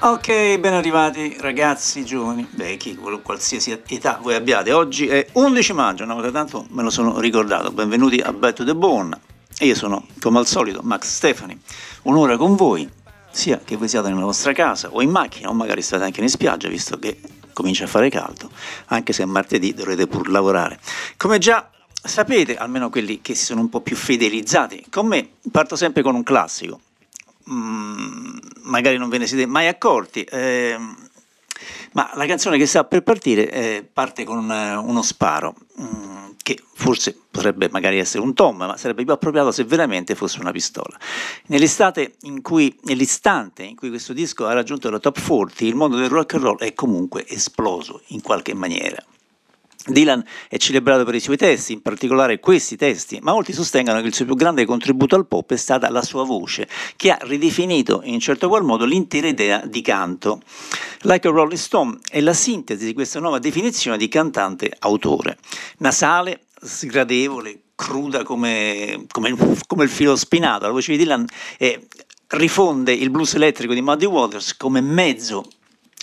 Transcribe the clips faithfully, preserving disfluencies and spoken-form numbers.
Ok, ben arrivati ragazzi, giovani, vecchi, qualsiasi età voi abbiate. Oggi è undici maggio, una volta tanto me lo sono ricordato. Benvenuti a Bad to the Bone. E io sono, come al solito, Max Stefani. Un'ora con voi, sia che voi siate nella vostra casa o in macchina, o magari state anche in spiaggia, visto che comincia a fare caldo, anche se martedì dovrete pur lavorare. Come già sapete, almeno quelli che si sono un po' più fidelizzati con me, parto sempre con un classico. Mm, magari non ve ne siete mai accorti, eh, ma la canzone che sta per partire eh, parte con un, uno sparo mm, che forse potrebbe magari essere un tom, ma sarebbe più appropriato se veramente fosse una pistola. Nell'estate in cui, nell'istante in cui questo disco ha raggiunto la top quaranta, il mondo del rock and roll è comunque esploso in qualche maniera. Dylan è celebrato per i suoi testi, in particolare questi testi, ma molti sostengono che il suo più grande contributo al pop è stata la sua voce, che ha ridefinito in certo qual modo l'intera idea di canto. Like a Rolling Stone è la sintesi di questa nuova definizione di cantante-autore. Nasale, sgradevole, cruda come, come, come il filo spinato, la voce di Dylan eh, rifonde il blues elettrico di Muddy Waters come mezzo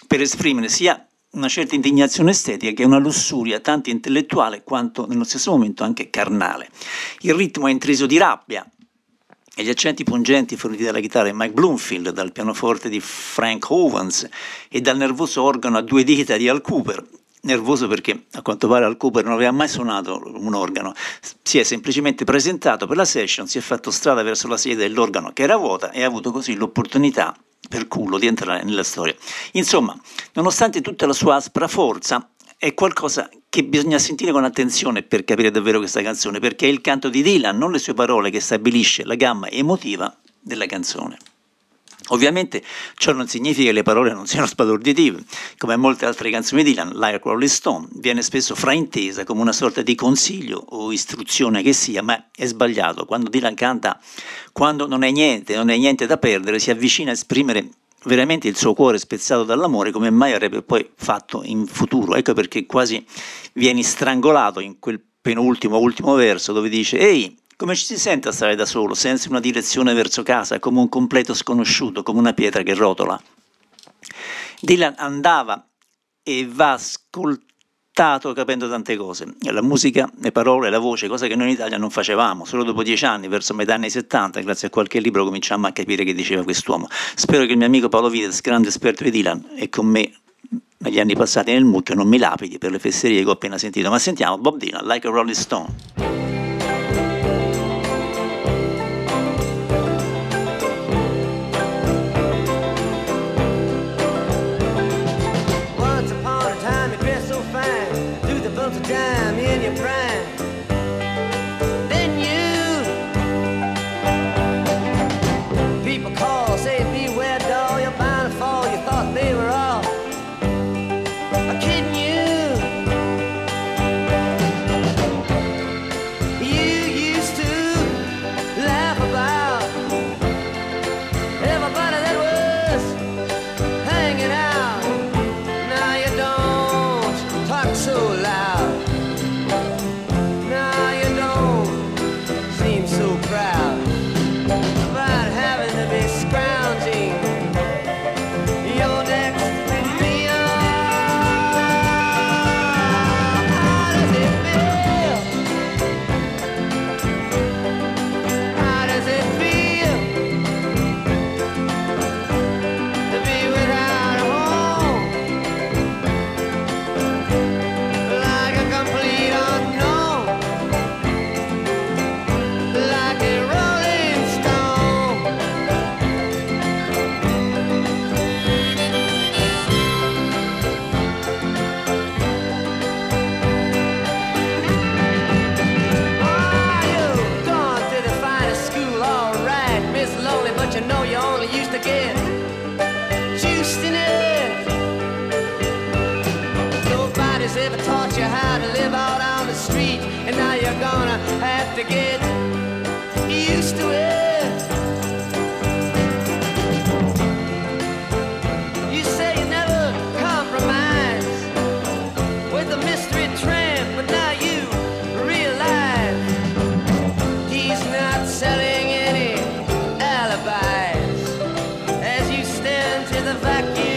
per esprimere sia una certa indignazione estetica che è una lussuria tanto intellettuale quanto nello stesso momento anche carnale. Il ritmo è intriso di rabbia e gli accenti pungenti forniti dalla chitarra di Mike Bloomfield, dal pianoforte di Frank Owens e dal nervoso organo a due dita di Al Kooper. Nervoso perché a quanto pare Al Kooper non aveva mai suonato un organo, si è semplicemente presentato per la session, si è fatto strada verso la sedia dell'organo che era vuota e ha avuto così l'opportunità per culo di entrare nella storia. Insomma, nonostante tutta la sua aspra forza, è qualcosa che bisogna sentire con attenzione per capire davvero questa canzone, perché è il canto di Dylan, non le sue parole, che stabilisce la gamma emotiva della canzone. Ovviamente ciò non significa che le parole non siano sbalorditive. Come molte altre canzoni di Dylan, Like Rolling Stone viene spesso fraintesa come una sorta di consiglio o istruzione che sia, ma è sbagliato. Quando Dylan canta, quando non è niente, non è niente da perdere, si avvicina a esprimere veramente il suo cuore spezzato dall'amore, come mai avrebbe poi fatto in futuro. Ecco perché quasi vieni strangolato in quel penultimo, ultimo verso dove dice «Ehi, come ci si sente a stare da solo, senza una direzione verso casa, come un completo sconosciuto, come una pietra che rotola». Dylan andava e va ascoltato capendo tante cose, la musica, le parole, la voce, cosa che noi in Italia non facevamo. Solo dopo dieci anni, verso metà anni settanta, grazie a qualche libro, cominciamo a capire che diceva quest'uomo. Spero che il mio amico Paolo Vides, grande esperto di Dylan, e con me negli anni passati nel mucchio, non mi lapidi per le fesserie che ho appena sentito. Ma sentiamo Bob Dylan, Like a Rolling Stone. Selling any alibis as you stand to the vacuum.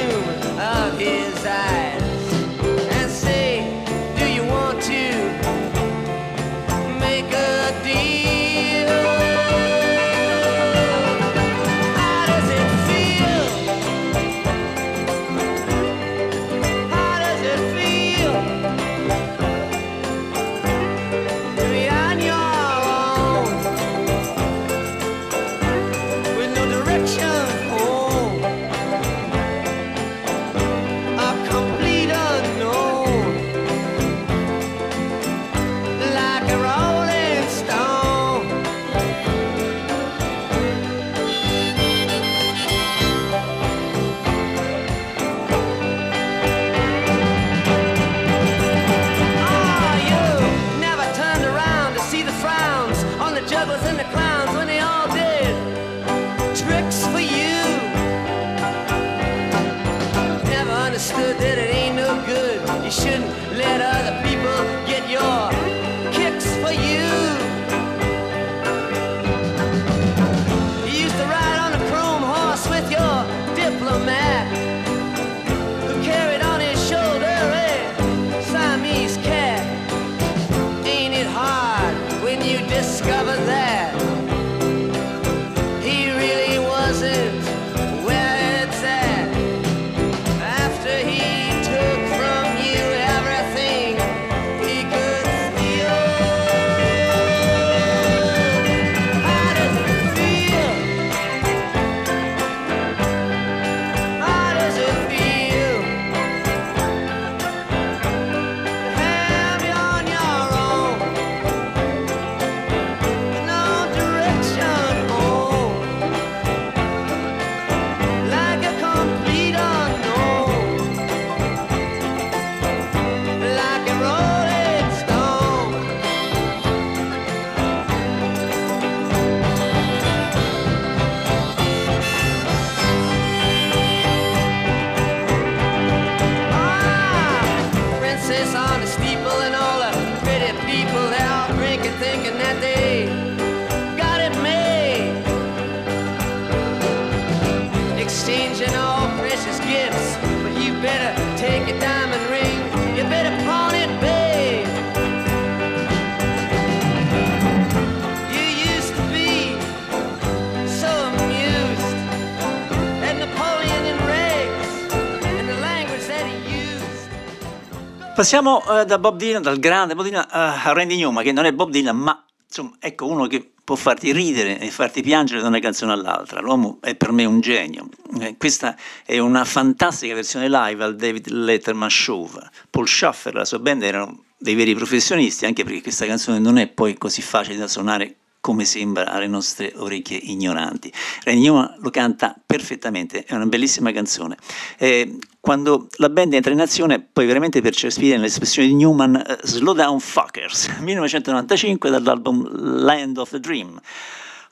Passiamo eh, da Bob Dylan, dal grande Bob Dylan, a Randy Newman, che non è Bob Dylan, ma insomma, ecco uno che può farti ridere e farti piangere da una canzone all'altra. L'uomo è per me un genio. Eh, questa è una fantastica versione live al David Letterman Show. Paul Schaffer e la sua band erano dei veri professionisti, anche perché questa canzone non è poi così facile da suonare come sembra alle nostre orecchie ignoranti. Randy Newman lo canta perfettamente, è una bellissima canzone. Eh, quando la band entra in azione, puoi veramente percepire nell'espressione di Newman uh, Slow Down Fuckers, millenovecentonovantacinque, dall'album Land of the Dream.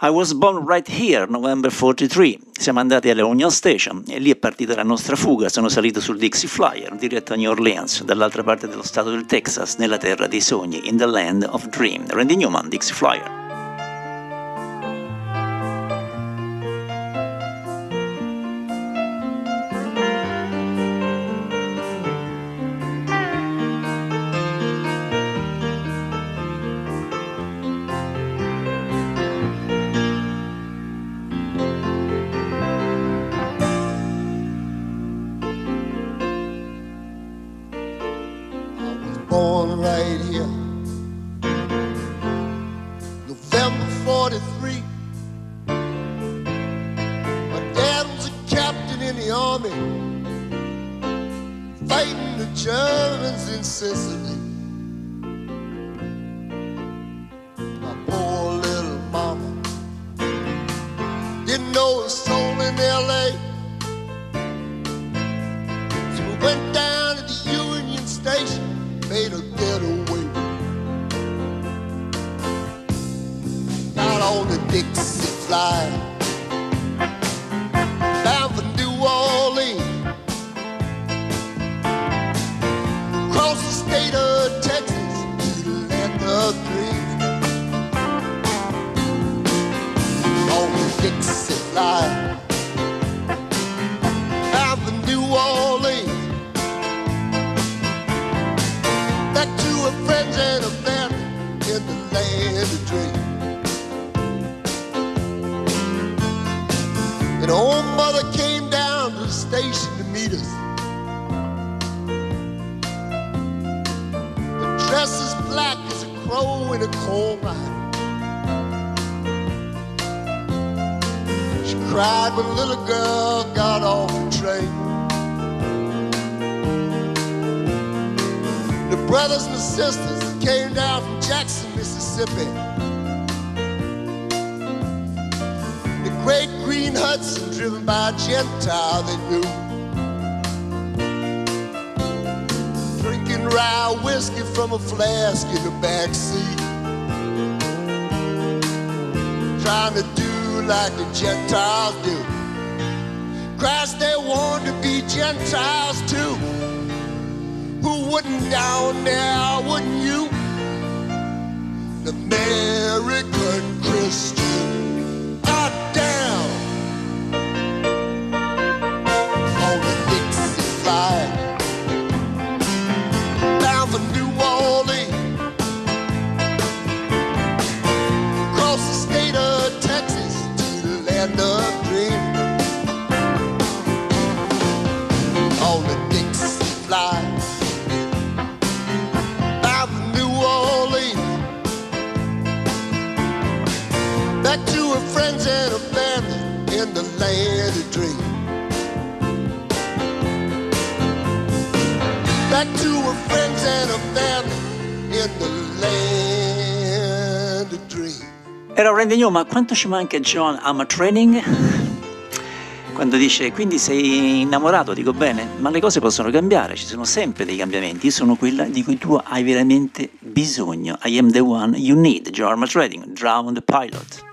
I was born right here, November forty-three. Siamo andati alla Union Station e lì è partita la nostra fuga. Sono salito sul Dixie Flyer, diretto a New Orleans, dall'altra parte dello stato del Texas, nella terra dei sogni, in the land of dream. Randy Newman, Dixie Flyer. Brothers and sisters came down from Jackson, Mississippi. The great green Hudson, driven by a Gentile they knew. Drinking rye whiskey from a flask in the backseat. Trying to do like the Gentiles do. Christ, they wanted to be Gentiles too. Who wouldn't down there, wouldn't you? The American Christian are down on the Dixie Flyer, bound for New Orleans, across the state of Texas to the land of dream, on the Dixie Flyer. Friends and a family in the land of dream. Back to a friends and a family in the land of dream. Era Randy Newman, ma quanto ci manca John Armatrading? Quando dice, quindi sei innamorato, dico bene, ma le cose possono cambiare, ci sono sempre dei cambiamenti, io sono quella di cui tu hai veramente bisogno. I am the one you need, John Armatrading, Drown the Pilot.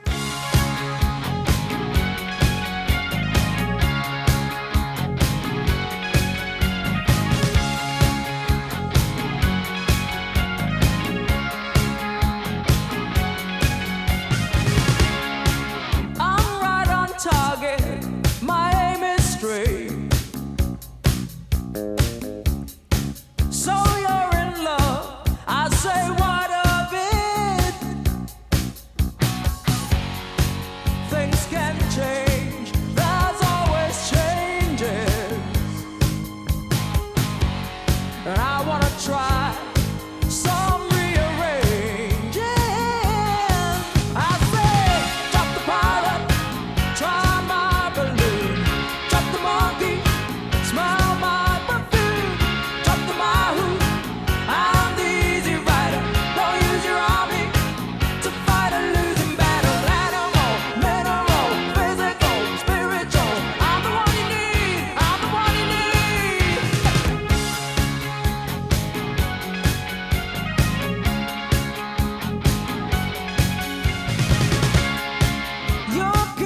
Try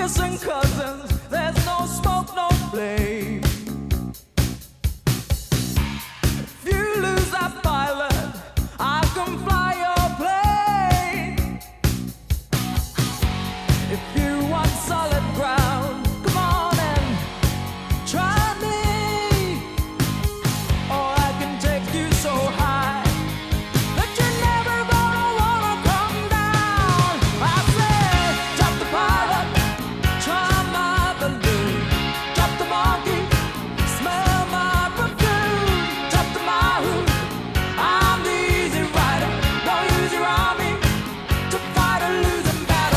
kissing cousins, there's no smoke, no flame. If you lose that pilot, I can fly your plane. If you want solid ground, come on and try me, or I can take you so high that you're never gonna wanna come down. I said, drop the pilot, try my balloon, drop the monkey, smell my perfume, drop the Mahu, I'm the easy rider, don't use your army to fight a losing battle.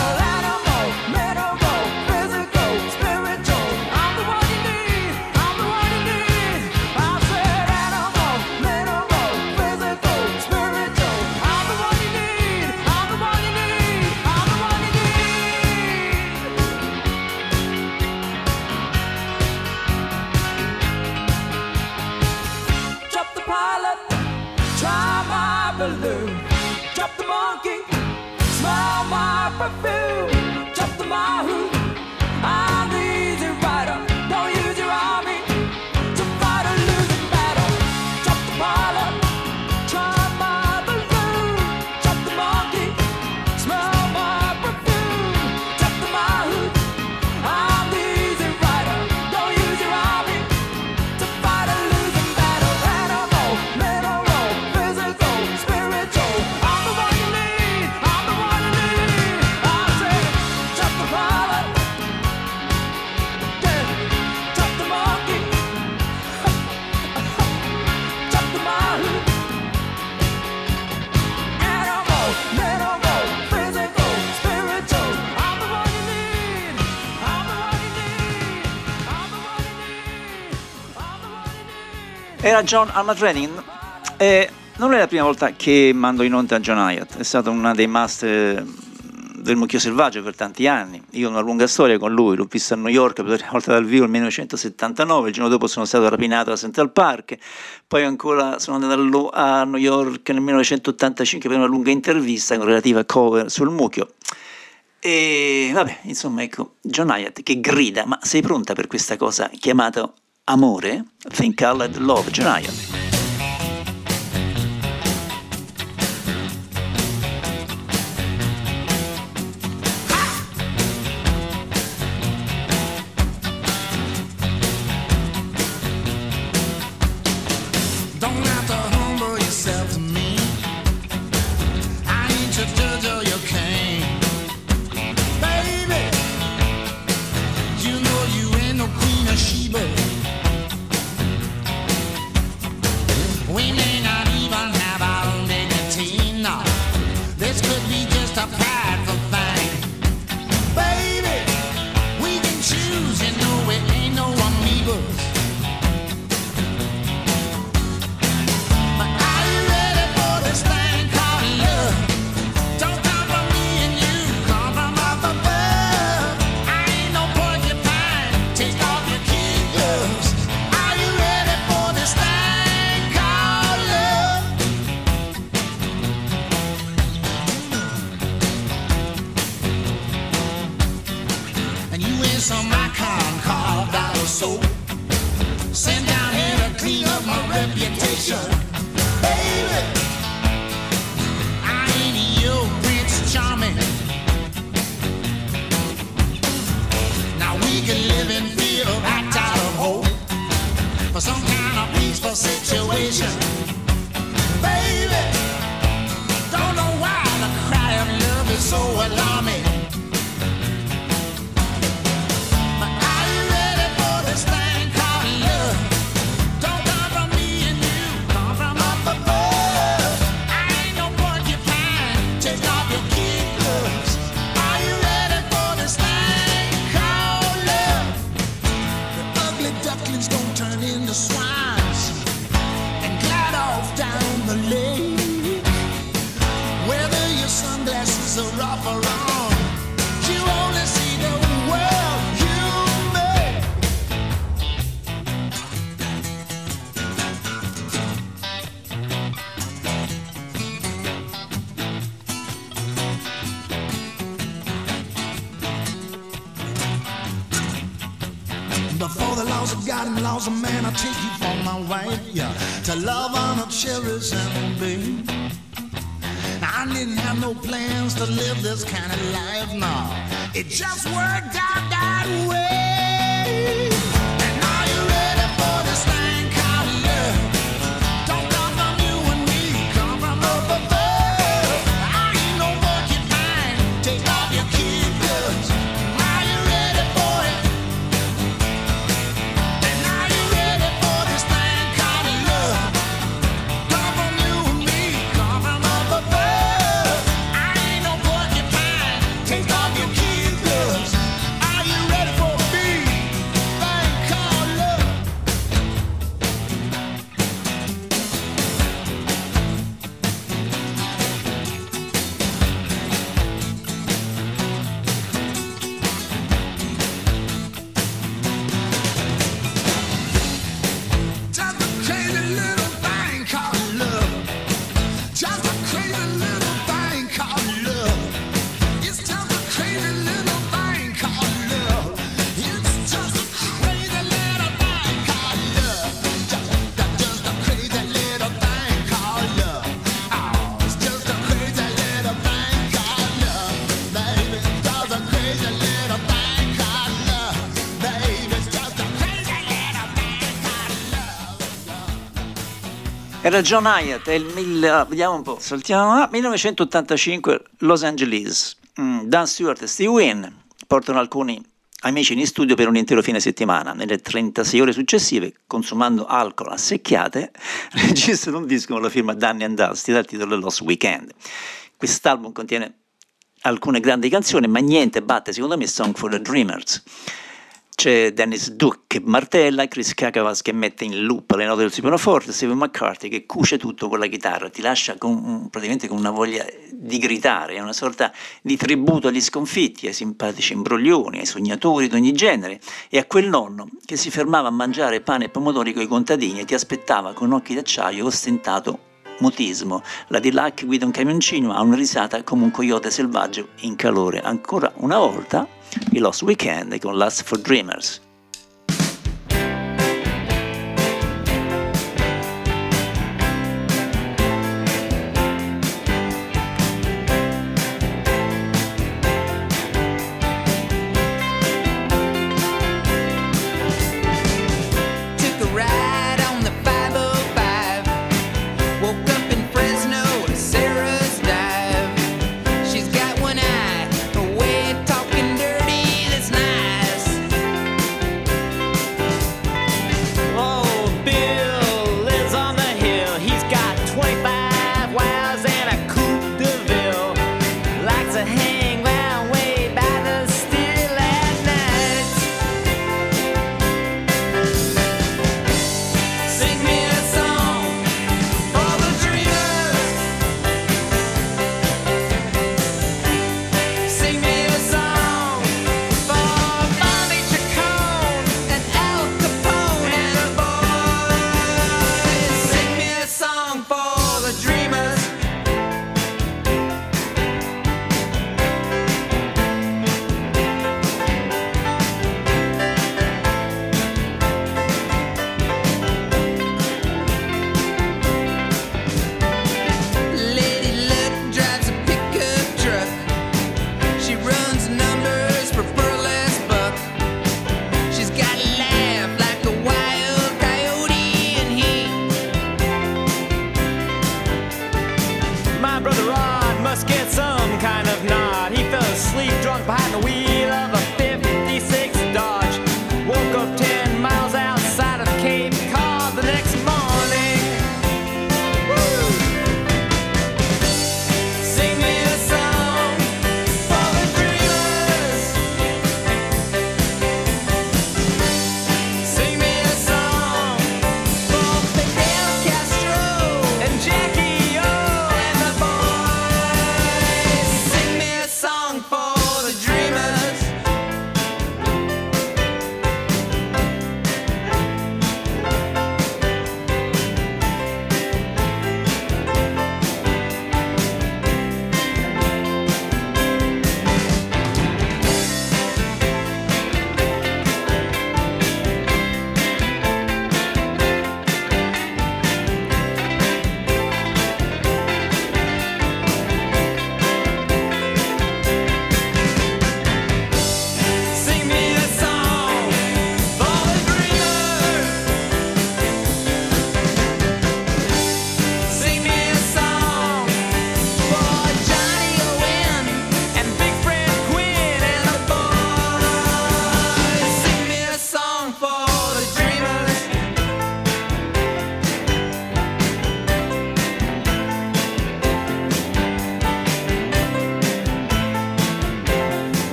Animal, mineral, physical, spiritual, I'm the one you need, I'm the one you need. I said animal, mineral, physical, spiritual, I'm the one you need, I'm the one you need, I'm the one you need. Drop the pilot, try my balloon. Drop the monkey, smell my perfume. Drop the Mahu, I'm the easy rider. Don't use your army to fight a losing battle. Drop the pilot, try my balloon. Drop the monkey, smell my perfume. Drop the Mahu, I'm the easy rider. Don't use your army to fight a losing battle. Animal, mineral, physical, spiritual, I'm the one you need, I'm the one you need. I said, drop the pilot, yeah, drop the monkey, drop the Mahu. Animal, mineral, physical, spiritual, I'm the one you need, I'm the one you need, I'm the one you need, I'm the one you need. Era John Armatrading, e non è la prima volta che mando in onda John Hiatt, è stato uno dei master del Mucchio Selvaggio per tanti anni. Io ho una lunga storia con lui, l'ho visto a New York per la prima volta dal vivo nel millenovecentosettantanove, il giorno dopo sono stato rapinato a Central Park, poi ancora sono andato a New York nel millenovecentottantacinque per una lunga intervista con relativa cover sul Mucchio. E vabbè, insomma, ecco, John Hiatt che grida: ma sei pronta per questa cosa chiamata amore? Think Colored Love, John Hiatt. Don't have to humble yourself to me. I ain't your judge or your king. Baby, you know you ain't no queen of Sheba. We may not even have our own dignity, no. This could be just a prideful thing. Baby, we can choose, you know we ain't no amoebas. So send down here to clean up my reputation. Baby, I ain't your Prince Charming. Now we can live in fear of act out of hope for some kind of peaceful situation. Baby, don't know why the cry of love is so alarming. Ducklings don't turn into swines, and glide Before the laws of God and laws of man, I take you for my wife, yeah. To love, honor, cherish, and obey. I didn't have no plans to live this kind of life, no. It just worked out that way. And are you ready for this thing? Era John Hiatt, è il mille, vediamo un po', saltiamo a millenovecentottantacinque, Los Angeles. Mm, Dan Stewart e Steve Wynn portano alcuni amici in studio per un intero fine settimana. Nelle trentasei ore successive, consumando alcol a secchiate, registrano un disco con la firma Danny and Dusty dal titolo Lost Weekend. Quest'album contiene alcune grandi canzoni, ma niente batte, secondo me, Song for the Dreamers. C'è Dennis Duke che martella, Chris Cacavas che mette in loop le note del suo pianoforte, Steve McCarthy che cuce tutto con la chitarra, ti lascia con, praticamente con una voglia di gridare, è una sorta di tributo agli sconfitti, ai simpatici imbroglioni, ai sognatori di ogni genere e a quel nonno che si fermava a mangiare pane e pomodori coi contadini e ti aspettava con occhi d'acciaio ostentato mutismo. La di là che guida un camioncino ha una risata come un coyote selvaggio in calore. Ancora una volta i Lost Weekend con Lust for Dreamers.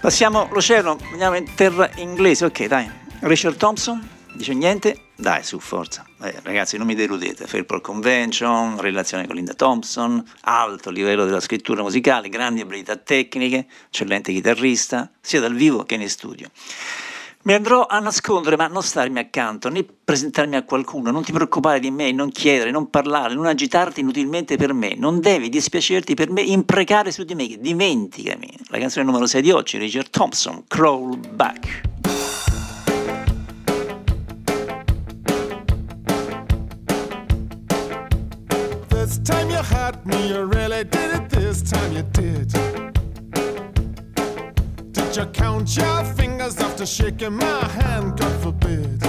Passiamo l'oceano, andiamo in terra inglese, ok dai. Richard Thompson, dice niente, dai su, forza. Eh, ragazzi, non mi deludete, Fairport Convention, relazione con Linda Thompson, alto livello della scrittura musicale, grandi abilità tecniche, eccellente chitarrista, sia dal vivo che in studio. Mi andrò a nascondere, ma non starmi accanto, né presentarmi a qualcuno, non ti preoccupare di me, non chiedere, non parlare, non agitarti inutilmente per me, non devi dispiacerti per me, imprecare su di me, dimenticami. La canzone numero sei di oggi, Richard Thompson, Crawl Back. This time you had me, you really did it, this time you did. Did you count your fingers after shaking my hand? God forbid.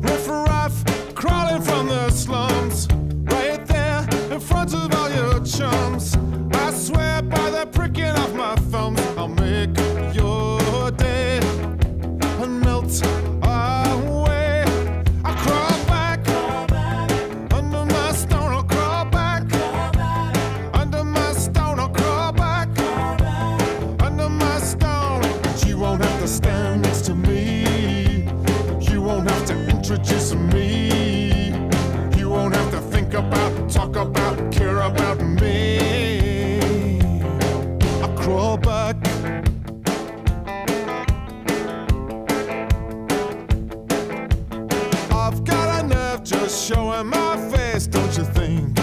Riff-raff, crawling from the slums, right there in front of all your chums. I swear by the pricking of my thumbs, I'll make your day and melt away. I crawl. Stand next to me. You won't have to introduce me. You won't have to think about, talk about, care about me. I crawl back. I've got enough just showing my face, don't you think?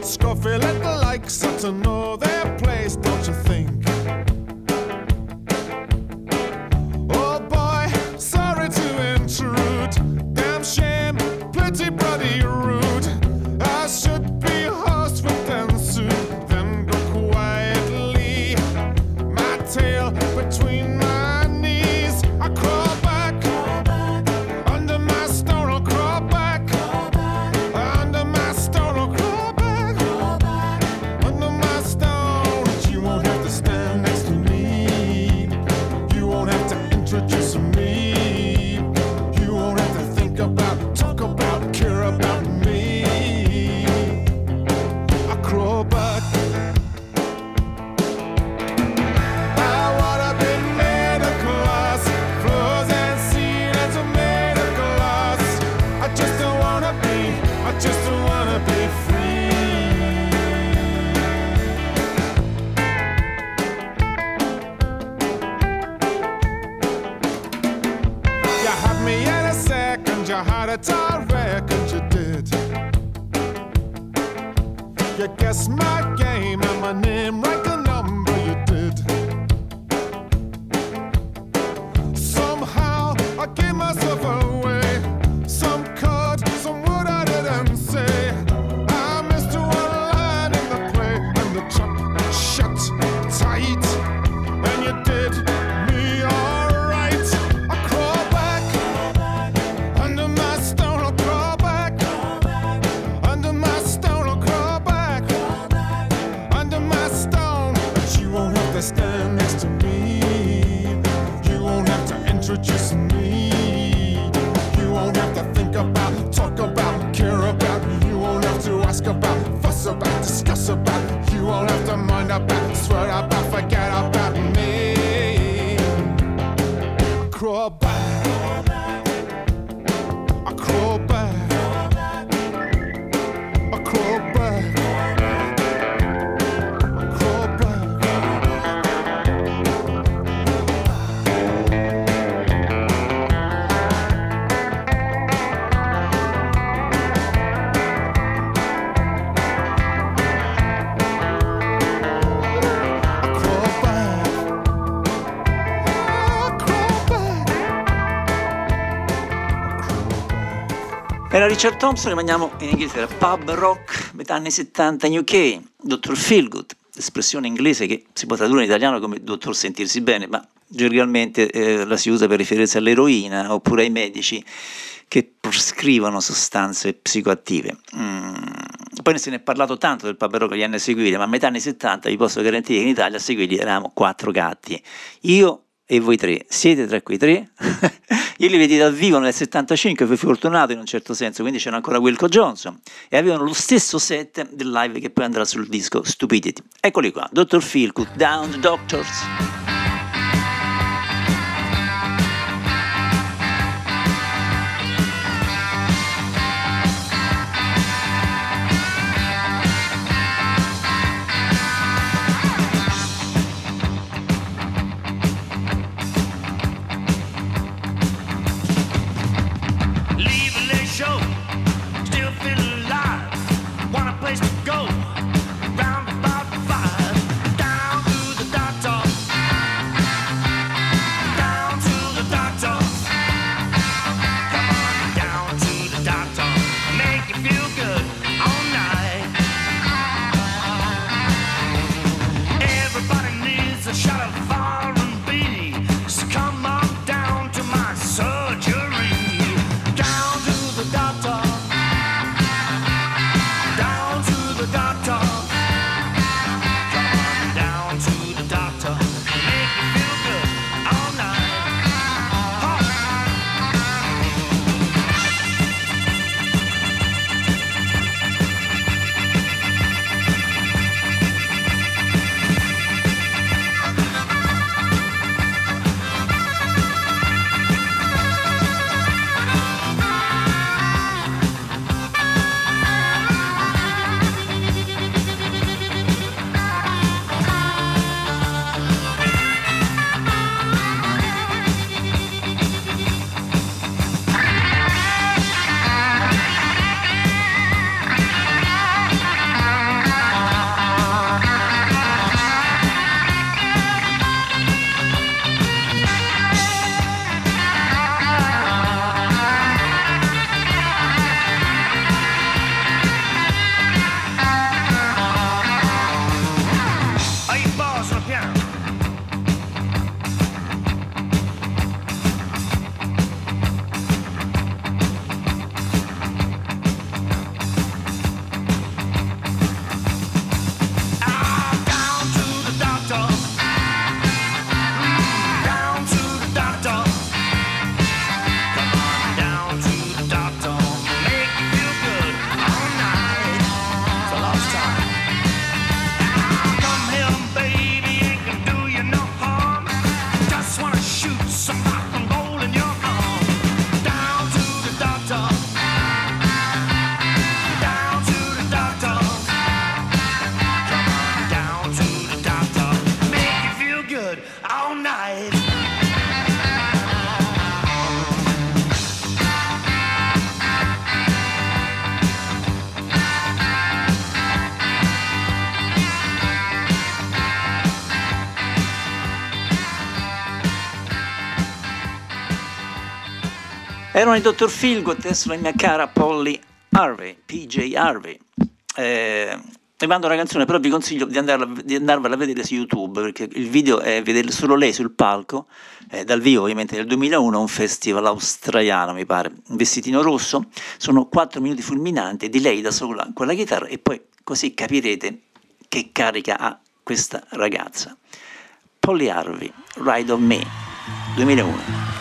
Scoffy little likes ought to know their place, don't you think? Era Richard Thompson, rimaniamo in Inghilterra, pub rock, metà anni settanta in U K, dottor Feelgood, espressione inglese che si può tradurre in italiano come dottor sentirsi bene, ma gergalmente eh, la si usa per riferirsi all'eroina oppure ai medici che prescrivono sostanze psicoattive. Mm. Poi se ne è parlato tanto del pub rock negli anni a seguire, ma a metà anni settanta vi posso garantire che in Italia a seguire eravamo quattro gatti, io e voi tre, siete tra quei tre? Io li vedi dal vivo nel settantacinque, fui fortunato in un certo senso, quindi c'era ancora Wilco Johnson, e avevano lo stesso set del live che poi andrà sul disco Stupidity. Eccoli qua, doctor Phil, Cut Down the Doctors. Erano i doctor Philgood, adesso la mia cara Polly Harvey, P J Harvey. Eh, vi mando una canzone, però vi consiglio di, andarla, di andarvela a vedere su YouTube, perché il video è vedere solo lei sul palco, eh, dal vivo ovviamente, nel duemilauno, un festival australiano mi pare, un vestitino rosso, sono quattro minuti fulminanti di lei da sola con la chitarra, e poi così capirete che carica ha questa ragazza. Polly Harvey, Ride on Me, duemilauno.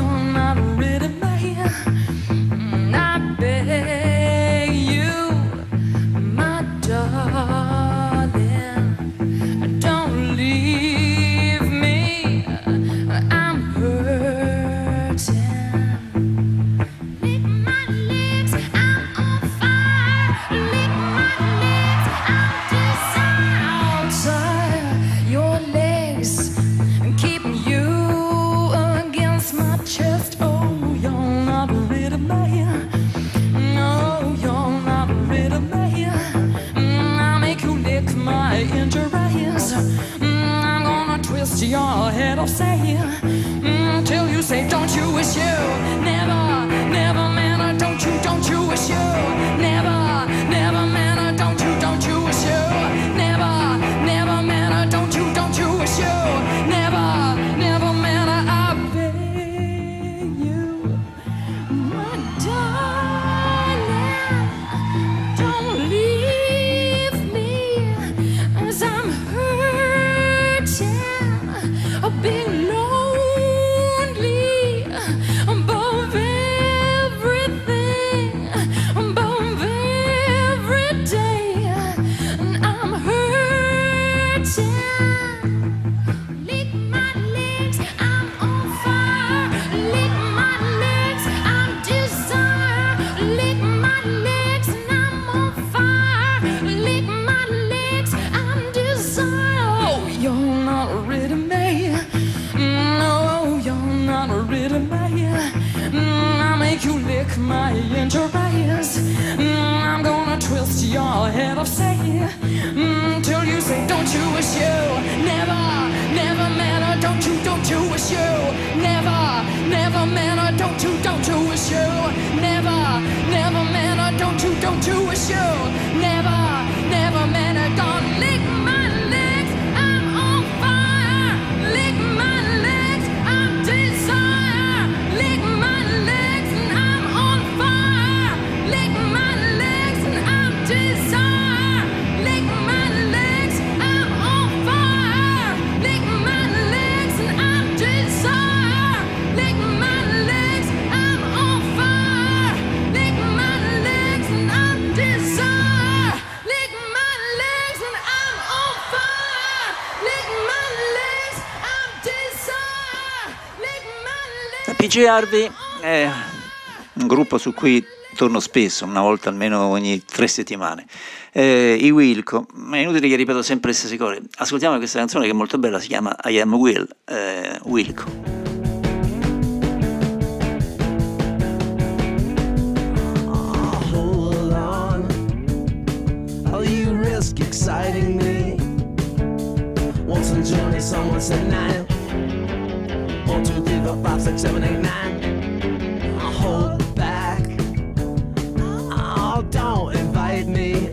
You your head off sail until mm, you say, don't you wish you never, never, man, or don't you, don't you wish you never, never, man, or don't you, don't you wish you never, never, man, or don't you, don't you wish you never, never, man, or I beg you, my darling, don't leave me as I'm hurt. Of being lonely, above everything, above every day, and I'm hurting. Lick my legs, I'm on fire. Lick my legs, I'm desire. Lick my legs, and I'm on fire. Lick my legs, I'm desire. Oh, you're not rid of me. You lick my entrails. Mm, I'm gonna twist your head off sail mm, till you say, don't you wish you never, never, man, or don't you, don't you wish you never, never, man, or don't you, don't you wish you never, never, man, or don't you, don't you wish you never, never, man, or don't lick my legs. I'm on fire. Lick my legs. I'm desire. Lick my legs. P G Harvey è un gruppo su cui torno spesso, una volta almeno ogni tre settimane. Eh, I Wilco, è inutile che ripeto sempre le stesse cose. Ascoltiamo questa canzone che è molto bella, si chiama I Am Will, eh, Wilco. Hold on, all you risk exciting me. Once in journey, someone said nine. One, two, three, four, five, six, seven, eight, nine. I hold back. Oh, don't invite me.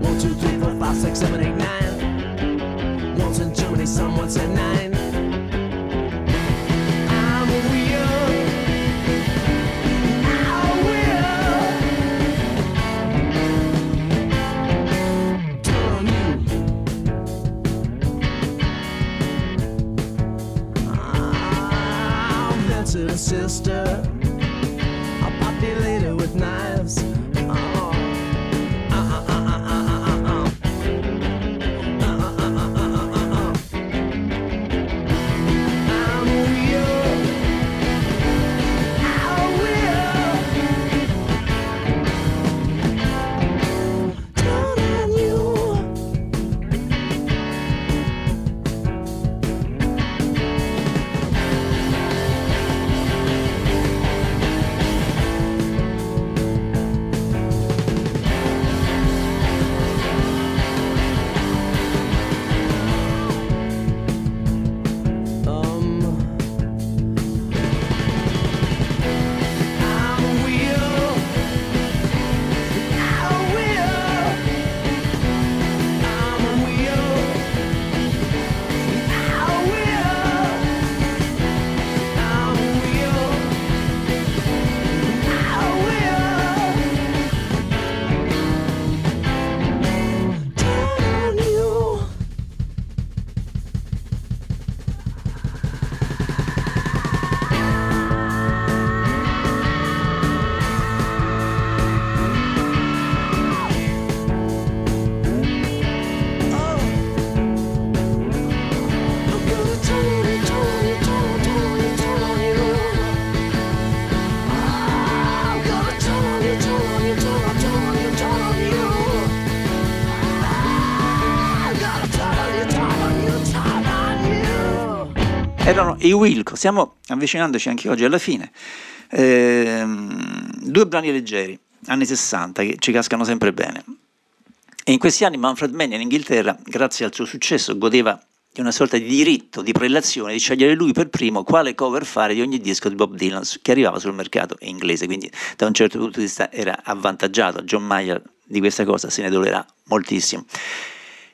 One, two, three, four, five, six, seven, eight, nine. Once in Germany, someone said nine. I'm a wheel. I'm a wheel. Turn you. I'm Vince's sister. Populated with knives. Oh. Erano i Wilco, stiamo avvicinandoci anche oggi alla fine. Ehm, due brani leggeri, anni sessanta, che ci cascano sempre bene. E in questi anni Manfred Mann in Inghilterra, grazie al suo successo, godeva di una sorta di diritto di prelazione di scegliere lui per primo quale cover fare di ogni disco di Bob Dylan che arrivava sul mercato inglese, quindi da un certo punto di vista era avvantaggiato. John Mayer di questa cosa se ne dolerà moltissimo.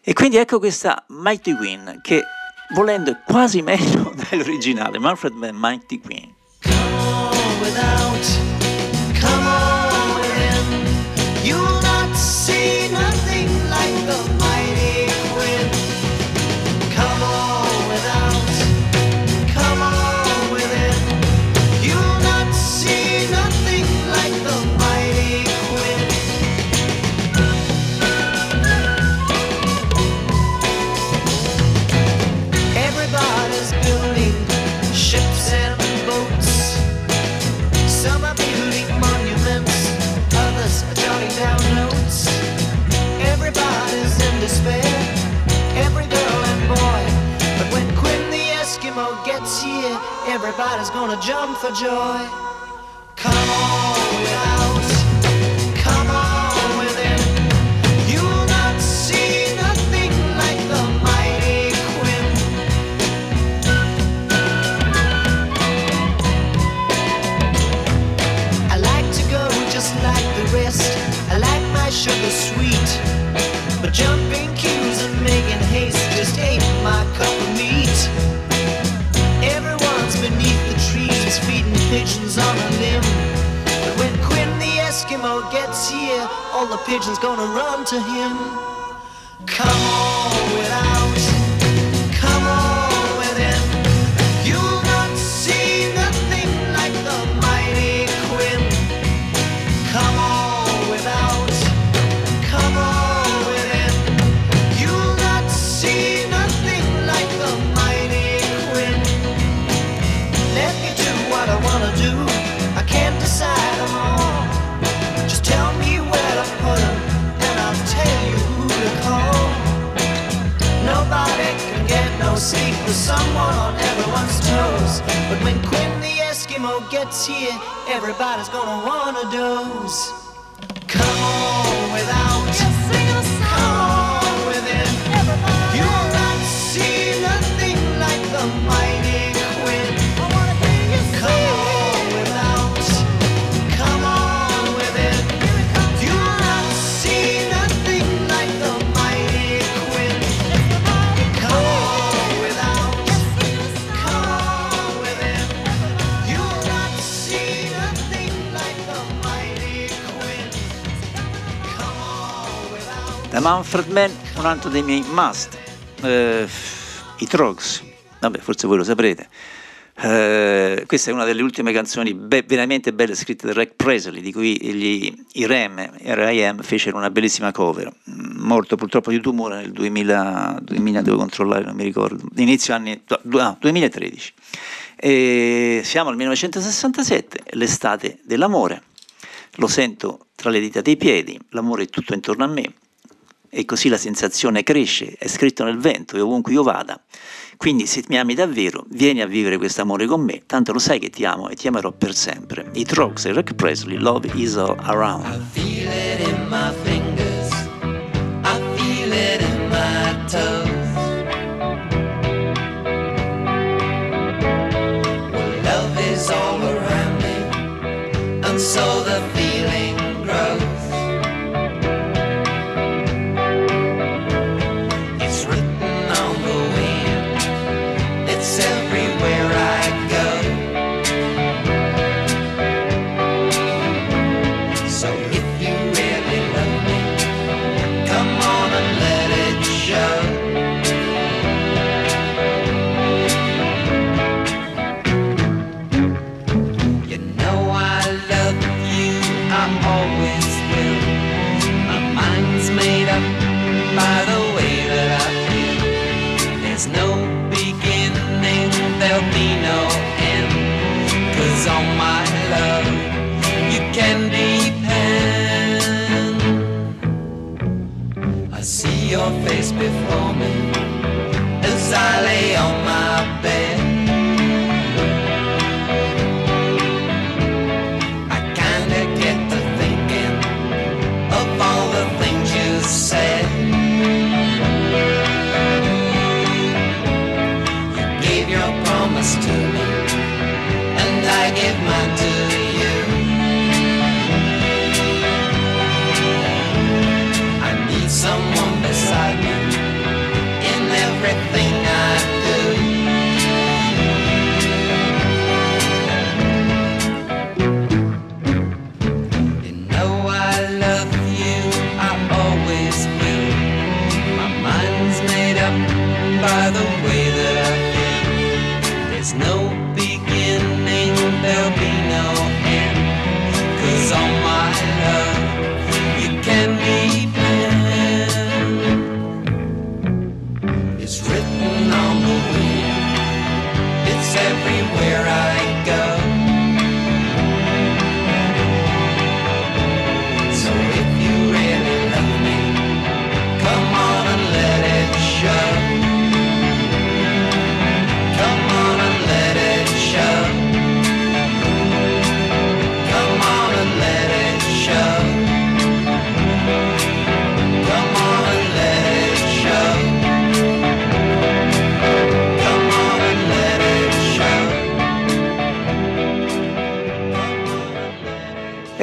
E quindi ecco questa Mighty Queen, che volendo è quasi meglio dell'originale, Manfred Mann, Mighty Queen. Everybody's gonna jump for joy. Come on out. Pigeons on a limb, but when Quinn the Eskimo gets here, all the pigeons gonna run to him. Come on without. Someone on everyone's toes, but when Quinn the Eskimo gets here, everybody's gonna wanna doze. Come on without, come on within. You'll not see nothing like the mighty Quinn. Come on without, come on within. You'll not see nothing like the mighty Quinn. Come on. Da Manfred Mann, un altro dei miei must, eh, i Trogs, vabbè forse voi lo saprete, eh, questa è una delle ultime canzoni be- veramente belle scritte da Rick Presley, di cui gli, i Rem, R I M fecero una bellissima cover, morto purtroppo di tumore nel duemila, duemila, devo controllare, non mi ricordo, inizio anni, no, duemilatredici, e siamo al millenovecentosessantasette, l'estate dell'amore, lo sento tra le dita dei piedi, l'amore è tutto intorno a me, e così la sensazione cresce, è scritto nel vento e ovunque io vada, quindi se mi ami davvero vieni a vivere quest'amore con me, tanto lo sai che ti amo e ti amerò per sempre. I Trogs e Rick Presley, Love Is All Around. I feel it in my fingers, I feel it in my toes, well, love is all around me, and so the feeling grows. Before me as I lay on my bed, I kinda get to thinking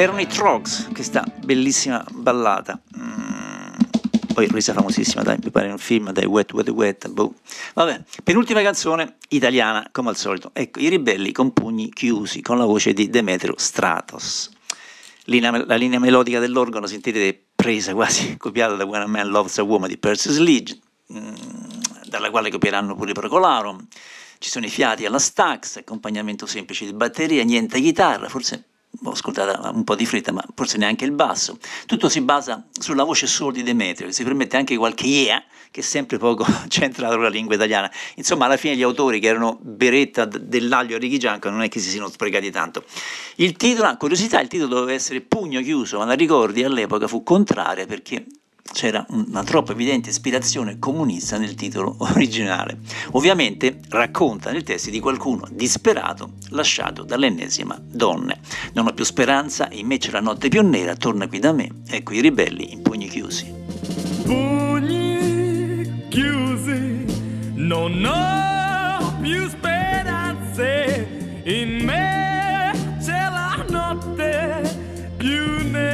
erano i Trogs, questa bellissima ballata. Mm. Poi resa famosissima, dai, mi pare un film, dai, Wet Wet Wet, boh. Vabbè, penultima canzone italiana, come al solito. Ecco, I Ribelli con Pugni Chiusi, con la voce di Demetrio Stratos. Linea, la linea melodica dell'organo, sentite, presa quasi copiata da When a Man Loves a Woman di Percy Sledge, mm, dalla quale copieranno pure Procolarum. Ci sono i fiati alla Stax, accompagnamento semplice di batteria, niente chitarra, forse ho ascoltato un po' di fretta, ma forse neanche il basso. Tutto si basa sulla voce solo di Demetrio, che si permette anche qualche yeah, che è sempre poco centrata con la lingua italiana. Insomma, alla fine gli autori, che erano Beretta, Dell'Aglio e Ricky Gianco, non è che si siano sprecati tanto. Il titolo, curiosità, il titolo doveva essere Pugno Chiuso, ma la ricordi all'epoca fu contraria perché c'era una troppo evidente ispirazione comunista nel titolo originale. Ovviamente racconta nel testo di qualcuno disperato lasciato dall'ennesima donna. Non ho più speranza, in me c'è la notte più nera, torna qui da me. Ecco i Ribelli in Pugni Chiusi. Pugni chiusi, non ho più speranze, in me c'è la notte più nera.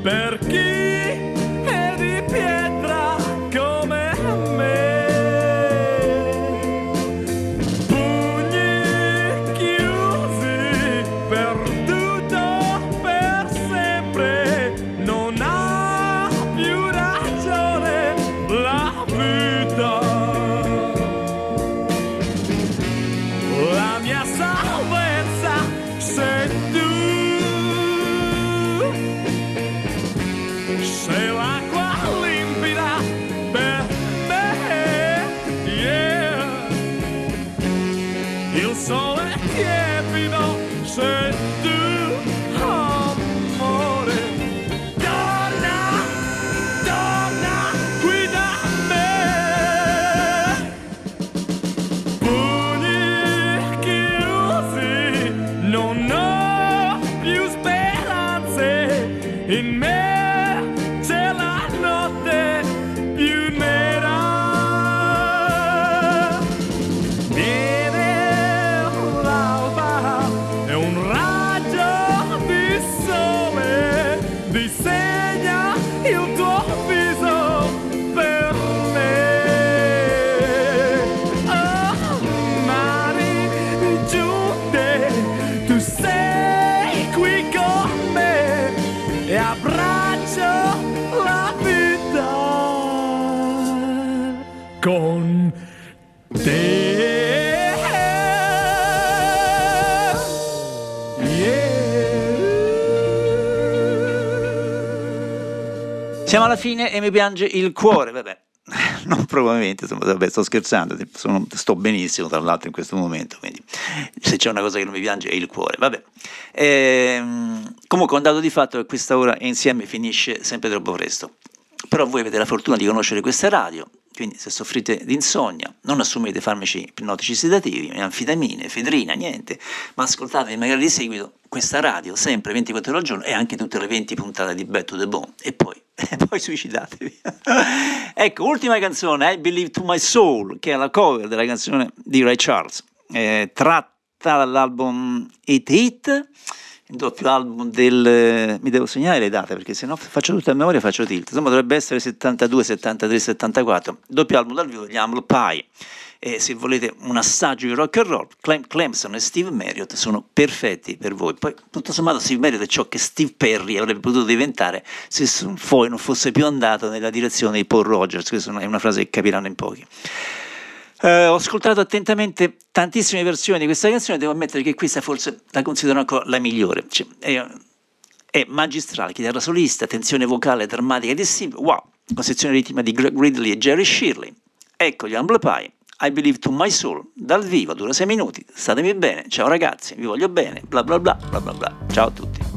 Per chi è di pietra come me, pugni chiusi, perduto per sempre, non ha più ragione la vita. La mia salvezza sei tu. Siamo alla fine e mi piange il cuore, vabbè, non probabilmente, insomma, vabbè, sto scherzando, sono, sto benissimo tra l'altro in questo momento, quindi se c'è una cosa che non mi piange è il cuore, vabbè. Ehm, comunque un dato di fatto che questa ora insieme finisce sempre troppo presto, però voi avete la fortuna di conoscere questa radio, quindi se soffrite di insonnia non assumete farmaci ipnotici sedativi, anfetamine, efedrina, niente, ma ascoltate magari di seguito questa radio sempre ventiquattro ore al giorno e anche tutte le venti puntate di Bad to the Bone e poi, e poi suicidatevi. Ecco, ultima canzone, I Believe to My Soul, che è la cover della canzone di Ray Charles, eh, tratta dall'album Hit Hit, il doppio album del... mi devo segnare le date perché se no faccio tutto a memoria, faccio tilt, insomma dovrebbe essere settantadue, settantatré, settantaquattro, doppio album dal vivo degli Humble Pie, e se volete un assaggio di rock and roll Clem, Clemson e Steve Marriott sono perfetti per voi. Poi tutto sommato Steve Marriott è ciò che Steve Perry avrebbe potuto diventare se poi non fosse più andato nella direzione di Paul Rogers, questa è una frase che capiranno in pochi. Uh, ho ascoltato attentamente tantissime versioni di questa canzone, devo ammettere che questa forse la considero ancora la migliore, cioè, è, è magistrale, chitarra solista, tensione vocale drammatica di Steve, wow, concezione ritmica di Greg Ridley e Jerry Shirley. Ecco gli Humble Pie, I Believe to My Soul, dal vivo, dura sei minuti, statemi bene, ciao ragazzi, vi voglio bene, bla bla bla bla bla bla, ciao a tutti.